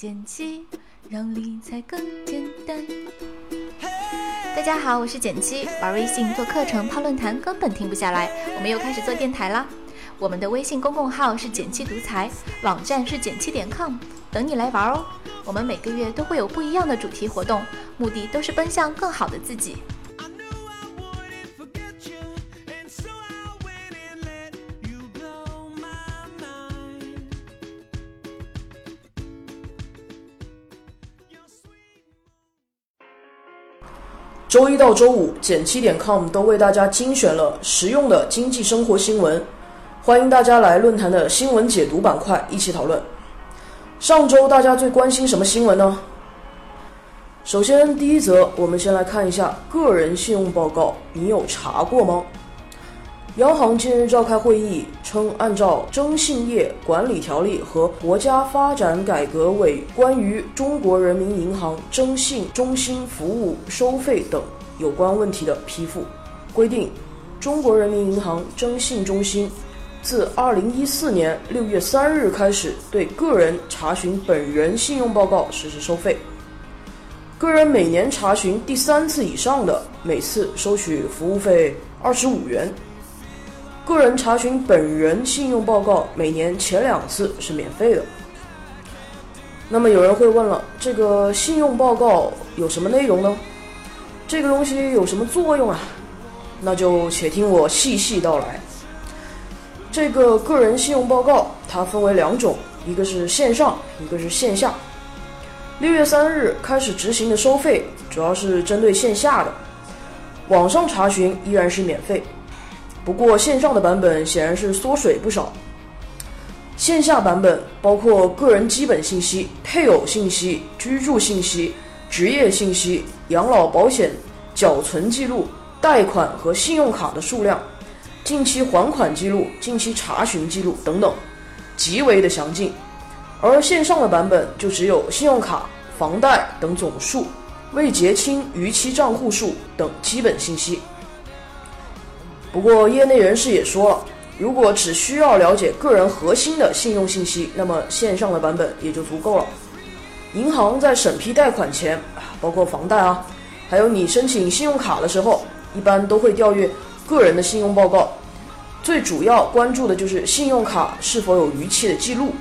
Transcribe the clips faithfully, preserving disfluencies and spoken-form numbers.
简七，让理财更简单。大家好，我是简七，玩微信、做课程、泡论坛根本停不下来，我们又开始做电台啦。我们的微信公共号是简七独裁，网站是简七点 com， 等你来玩哦。我们每个月都会有不一样的主题活动，目的都是奔向更好的自己。周一到周五，简七点 com 都为大家精选了实用的经济生活新闻，欢迎大家来论坛的新闻解读板块一起讨论。上周大家最关心什么新闻呢？首先第一则，我们先来看一下个人信用报告，你有查过吗？央行近日召开会议，称按照征信业管理条例和国家发展改革委关于中国人民银行征信中心服务收费等有关问题的批复规定，中国人民银行征信中心自二零一四年六月三日开始对个人查询本人信用报告实施收费，个人每年查询第三次以上的，每次收取服务费二十五元。个人查询本人信用报告每年前两次是免费的。那么有人会问了，这个信用报告有什么内容呢？这个东西有什么作用啊？那就且听我细细道来。这个个人信用报告它分为两种，一个是线上，一个是线下。六月三日开始执行的收费主要是针对线下的，网上查询依然是免费，不过线上的版本显然是缩水不少。线下版本包括个人基本信息、配偶信息、居住信息、职业信息、养老保险、缴存记录、贷款和信用卡的数量、近期还款记录、近期查询记录等等，极为的详尽。而线上的版本就只有信用卡、房贷等总数、未结清逾期账户数等基本信息。不过业内人士也说了，如果只需要了解个人核心的信用信息，那么线上的版本也就足够了。银行在审批贷款前，包括房贷啊，还有你申请信用卡的时候，一般都会调阅个人的信用报告，最主要关注的就是信用卡是否有逾期的记录。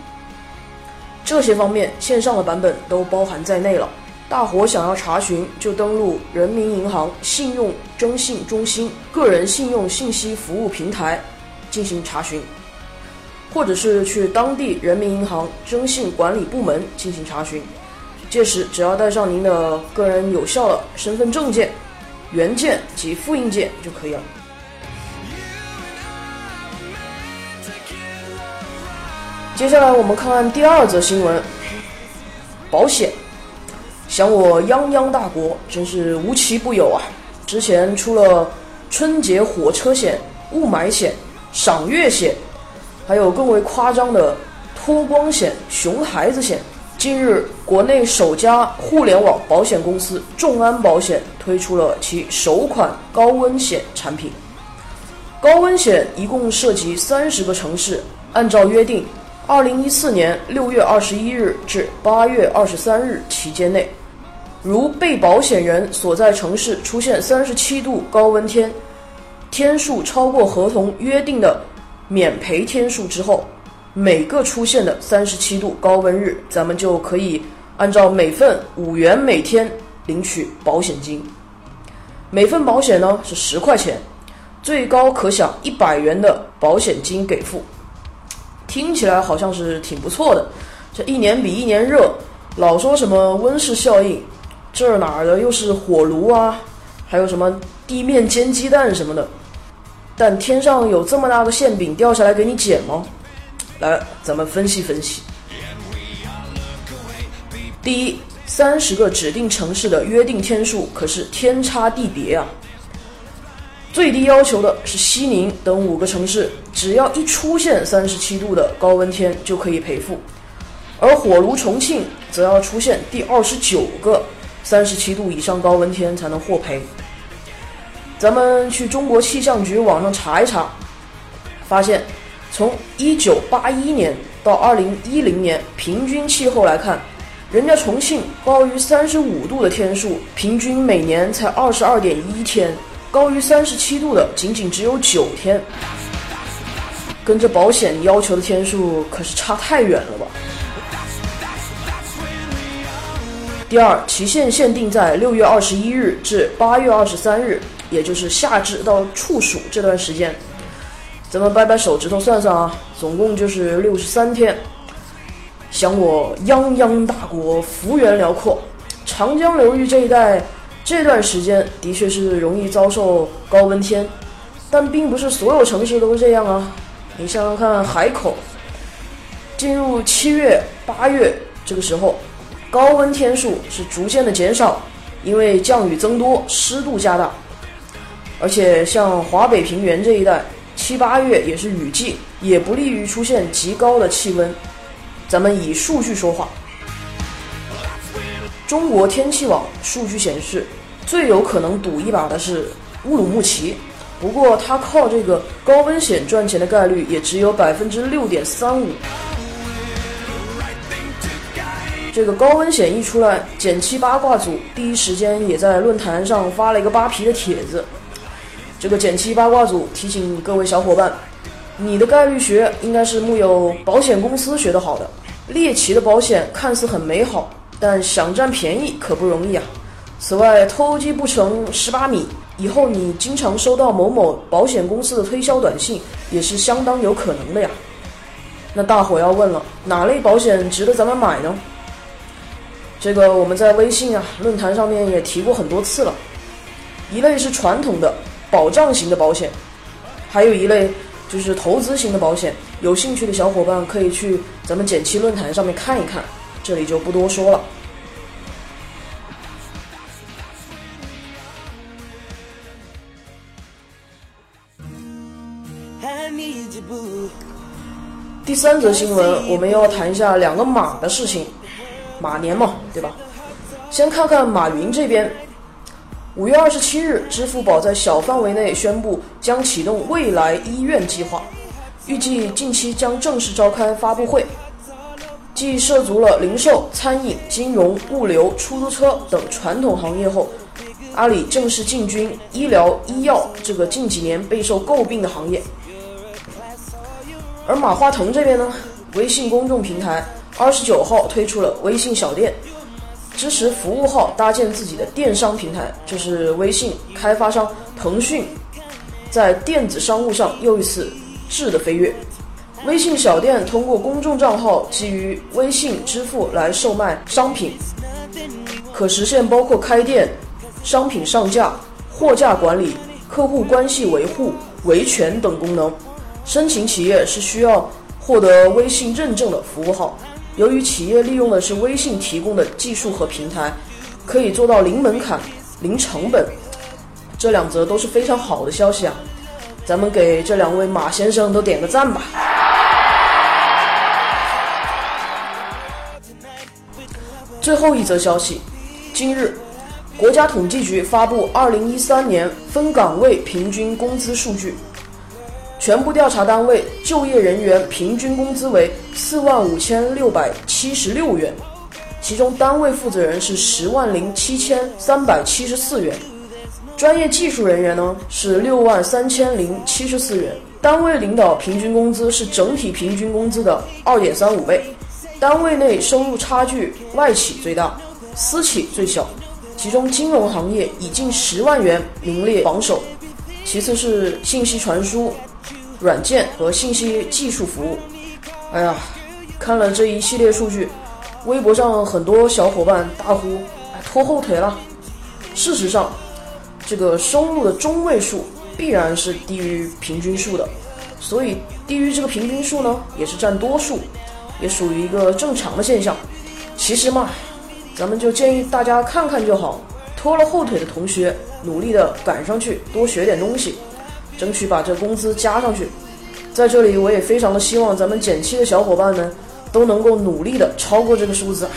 这些方面线上的版本都包含在内了。大伙想要查询，就登录人民银行信用征信中心个人信用信息服务平台进行查询，或者是去当地人民银行征信管理部门进行查询。届时只要带上您的个人有效的身份证件、原件及复印件就可以了。接下来我们看看第二则新闻，保险。想我泱泱大国，真是无奇不有啊！之前出了春节火车险、雾霾险、赏月险，还有更为夸张的脱光险、熊孩子险。近日，国内首家互联网保险公司众安保险推出了其首款高温险产品。高温险一共涉及三十个城市，按照约定，二零一四年六月二十一日至八月二十三日期间内，如被保险人所在城市出现三十七度高温天，天数超过合同约定的免赔天数之后，每个出现的三十七度高温日，咱们就可以按照每份五元每天领取保险金。每份保险呢是十块钱，最高可享一百元的保险金给付。听起来好像是挺不错的，这一年比一年热，老说什么温室效应，这哪儿的又是火炉啊，还有什么地面煎鸡蛋什么的，但天上有这么大个馅饼掉下来给你捡吗？来，咱们分析分析。第一，三十个指定城市的约定天数可是天差地别啊。最低要求的是西宁等五个城市，只要一出现三十七度的高温天就可以赔付，而火炉重庆则要出现第二十九个三十七度以上高温天才能获赔。咱们去中国气象局网上查一查，发现从一九八一年到二零一零年平均气候来看，人家重庆高于三十五度的天数平均每年才二十二点一天，高于三十七度的仅仅只有九天，跟这保险要求的天数可是差太远了吧。第二，期限限定在六月二十一日至八月二十三日，也就是夏至到处暑这段时间。咱们掰掰手指头算算啊，总共就是六十三天。想我泱泱大国，幅员辽阔，长江流域这一带这段时间的确是容易遭受高温天，但并不是所有城市都这样啊。你想想看，海口进入七月、八月这个时候，高温天数是逐渐的减少，因为降雨增多，湿度加大。而且像华北平原这一带，七八月也是雨季，也不利于出现极高的气温。咱们以数据说话，中国天气网数据显示，最有可能赌一把的是乌鲁木齐，不过它靠这个高温险赚钱的概率也只有百分之六点三五。这个高温险一出来，减七八卦组第一时间也在论坛上发了一个扒皮的帖子。这个减七八卦组提醒各位小伙伴，你的概率学应该是木有保险公司学得好的。猎奇的保险看似很美好，但想占便宜可不容易啊。此外，偷鸡不成蚀把米，以后你经常收到某某保险公司的推销短信，也是相当有可能的呀。那大伙要问了，哪类保险值得咱们买呢？这个我们在微信啊论坛上面也提过很多次了。一类是传统的保障型的保险，还有一类就是投资型的保险，有兴趣的小伙伴可以去咱们简七论坛上面看一看，这里就不多说了。第三则新闻，我们要谈一下两个马的事情，马年嘛，对吧？先看看马云这边。五月二十七日，支付宝在小范围内宣布将启动未来医院计划，预计近期将正式召开发布会，既涉足了零售、餐饮、金融、物流、出租车等传统行业后，阿里正式进军医疗、医药这个近几年备受诟病的行业。而马化腾这边呢，微信公众平台二十九号推出了微信小店，支持服务号搭建自己的电商平台，就是微信开发商腾讯在电子商务上又一次质的飞跃。微信小店通过公众账号基于微信支付来售卖商品，可实现包括开店、商品上架、货架管理、客户关系维护、维权等功能。申请企业是需要获得微信认证的服务号。由于企业利用的是微信提供的技术和平台，可以做到零门槛、零成本，这两则都是非常好的消息啊！咱们给这两位马先生都点个赞吧。最后一则消息，近日，国家统计局发布二零一三年分岗位平均工资数据。全部调查单位就业人员平均工资为四万五千六百七十六元，其中单位负责人是十万零七千三百七十四元，专业技术人员呢是六万三千零七十四元。单位领导平均工资是整体平均工资的二点三五倍，单位内收入差距外企最大，私企最小，其中金融行业以近十万元名列榜首，其次是信息传输、软件和信息技术服务。哎呀，看了这一系列数据，微博上很多小伙伴大呼拖后腿了。事实上，这个收入的中位数必然是低于平均数的，所以低于这个平均数呢，也是占多数，也属于一个正常的现象。其实嘛，咱们就建议大家看看就好，拖了后腿的同学努力的赶上去，多学点东西，争取把这工资加上去。在这里我也非常的希望咱们减七的小伙伴们都能够努力的超过这个数字，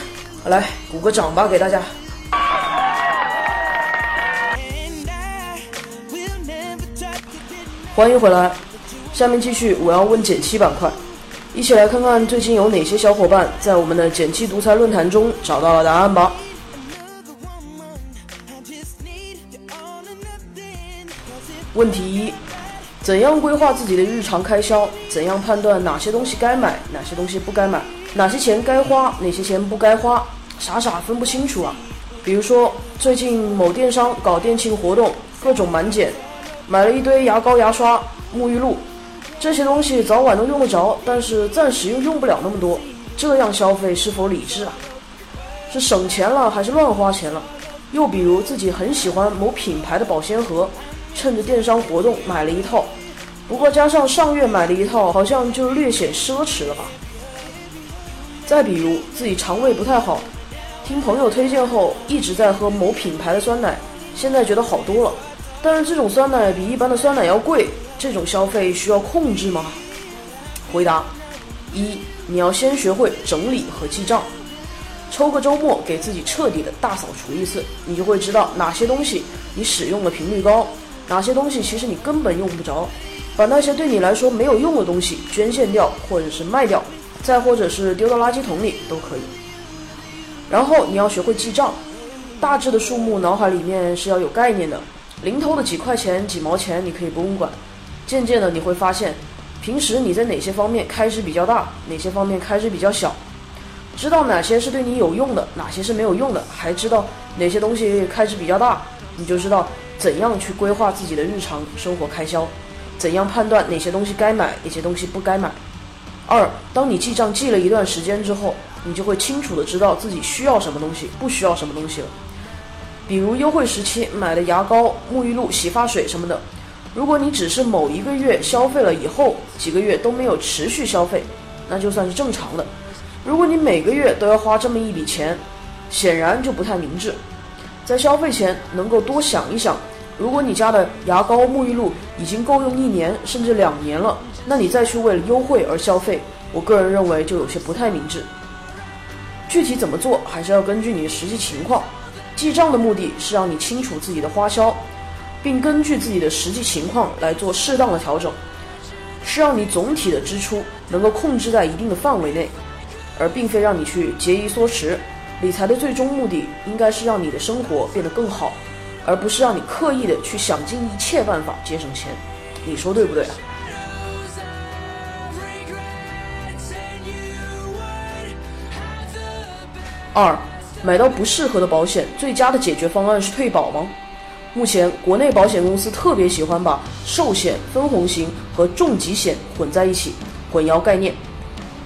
来鼓个掌吧给大家。欢迎回来，下面继续我要问减七板块。一起来看看最近有哪些小伙伴在我们的减七独裁论坛中找到了答案吧。问题一：怎样规划自己的日常开销？怎样判断哪些东西该买，哪些东西不该买？哪些钱该花，哪些钱不该花？傻傻分不清楚啊！比如说，最近某电商搞店庆活动，各种满减，买了一堆牙膏、牙刷、沐浴露，这些东西早晚都用得着，但是暂时又用不了那么多，这样消费是否理智啊？是省钱了还是乱花钱了？又比如自己很喜欢某品牌的保鲜盒，趁着电商活动买了一套，不过加上上月买了一套，好像就略显奢侈了吧？再比如自己肠胃不太好，听朋友推荐后一直在喝某品牌的酸奶，现在觉得好多了，但是这种酸奶比一般的酸奶要贵，这种消费需要控制吗？回答：一，你要先学会整理和记账，抽个周末给自己彻底的大扫除一次，你就会知道哪些东西你使用的频率高，哪些东西其实你根本用不着，把那些对你来说没有用的东西捐献掉，或者是卖掉，再或者是丢到垃圾桶里都可以。然后你要学会记账，大致的数目脑海里面是要有概念的，零头的几块钱几毛钱你可以不用管，渐渐的你会发现平时你在哪些方面开支比较大，哪些方面开支比较小，知道哪些是对你有用的，哪些是没有用的，还知道哪些东西开支比较大，你就知道怎样去规划自己的日常生活开销？怎样判断哪些东西该买，哪些东西不该买？二，当你记账记了一段时间之后，你就会清楚的知道自己需要什么东西，不需要什么东西了。比如优惠时期买的牙膏、沐浴露、洗发水什么的，如果你只是某一个月消费了以后，几个月都没有持续消费，那就算是正常的。如果你每个月都要花这么一笔钱，显然就不太明智。在消费前能够多想一想，如果你家的牙膏、沐浴露已经够用一年甚至两年了，那你再去为了优惠而消费，我个人认为就有些不太明智。具体怎么做还是要根据你的实际情况，记账的目的是让你清楚自己的花销，并根据自己的实际情况来做适当的调整，是让你总体的支出能够控制在一定的范围内，而并非让你去节衣缩食。理财的最终目的应该是让你的生活变得更好，而不是让你刻意的去想尽一切办法节省钱，你说对不对啊？二，买到不适合的保险，最佳的解决方案是退保吗？目前国内保险公司特别喜欢把寿险、分红型和重疾险混在一起，混淆概念。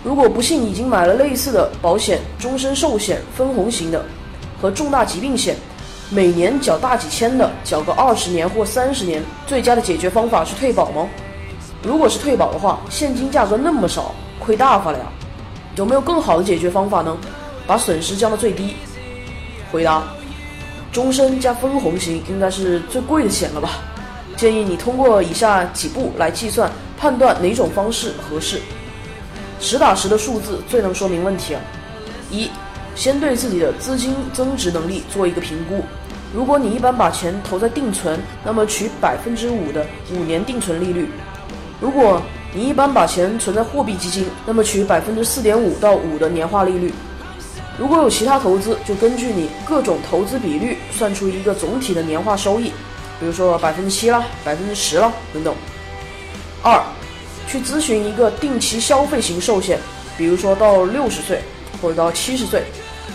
如果不幸已经买了类似的保险，终身寿险、分红型的和重大疾病险，每年缴大几千的，缴个二十年或三十年，最佳的解决方法是退保吗？如果是退保的话，现金价格那么少，亏大发了呀！有没有更好的解决方法呢？把损失降到最低。回答：终身加分红型应该是最贵的险了吧？建议你通过以下几步来计算判断哪种方式合适。实打实的数字最能说明问题啊！一，先对自己的资金增值能力做一个评估。如果你一般把钱投在定存，那么取百分之五的五年定存利率；如果你一般把钱存在货币基金，那么取百分之四点五到五的年化利率。如果有其他投资，就根据你各种投资比率算出一个总体的年化收益，比如说百分之七啦、百分之十啦等等。二，去咨询一个定期消费型寿险，比如说到六十岁或者到七十岁。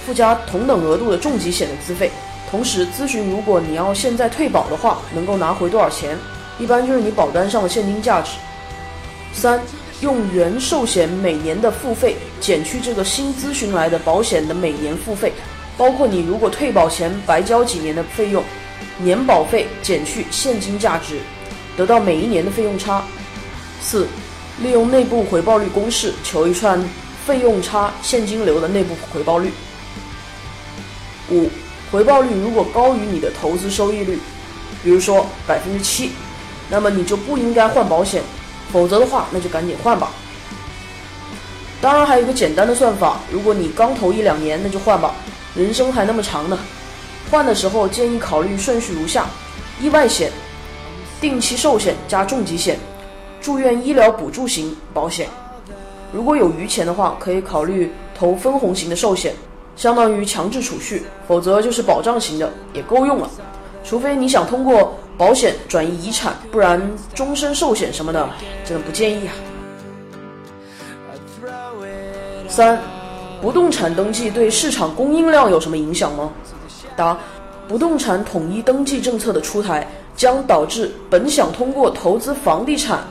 附加同等额度的重疾险的资费，同时咨询如果你要现在退保的话，能够拿回多少钱，一般就是你保单上的现金价值。三，用原寿险每年的付费减去这个新咨询来的保险的每年付费，包括你如果退保前白交几年的费用，年保费减去现金价值，得到每一年的费用差。四，利用内部回报率公式求一串费用差现金流的内部回报率。五，回报率如果高于你的投资收益率，比如说百分之七，那么你就不应该换保险，否则的话那就赶紧换吧。当然还有一个简单的算法，如果你刚投一两年，那就换吧，人生还那么长呢。换的时候建议考虑顺序如下：意外险、定期寿险加重疾险、住院医疗补助型保险。如果有余钱的话，可以考虑投分红型的寿险，相当于强制储蓄，否则就是保障型的，也够用了。除非你想通过保险转移遗产，不然终身寿险什么的，真的不建议啊。三，不动产登记对市场供应量有什么影响吗？答：不动产统一登记政策的出台，将导致本想通过投资房地产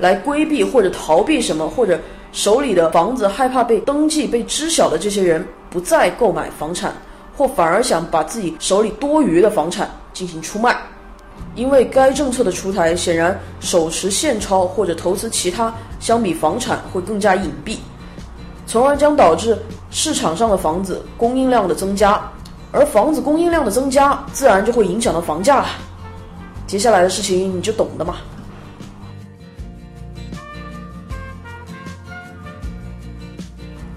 来规避或者逃避什么，或者手里的房子害怕被登记被知晓的这些人，不再购买房产，或反而想把自己手里多余的房产进行出卖。因为该政策的出台，显然手持现钞或者投资其他相比房产会更加隐蔽，从而将导致市场上的房子供应量的增加，而房子供应量的增加自然就会影响到房价了。接下来的事情你就懂的嘛。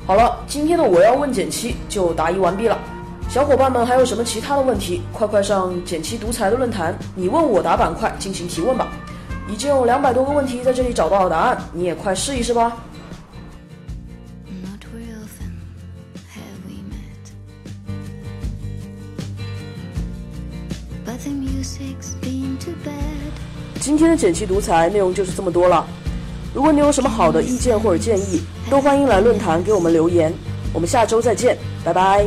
好了，今天的我要问减七就答疑完毕了。小伙伴们还有什么其他的问题，快快上减七独裁的论坛你问我答板块进行提问吧。已经有两百多个问题在这里找到了答案，你也快试一试吧。今天的减七独裁内容就是这么多了。如果你有什么好的意见或者建议，都欢迎来论坛给我们留言。我们下周再见，拜拜。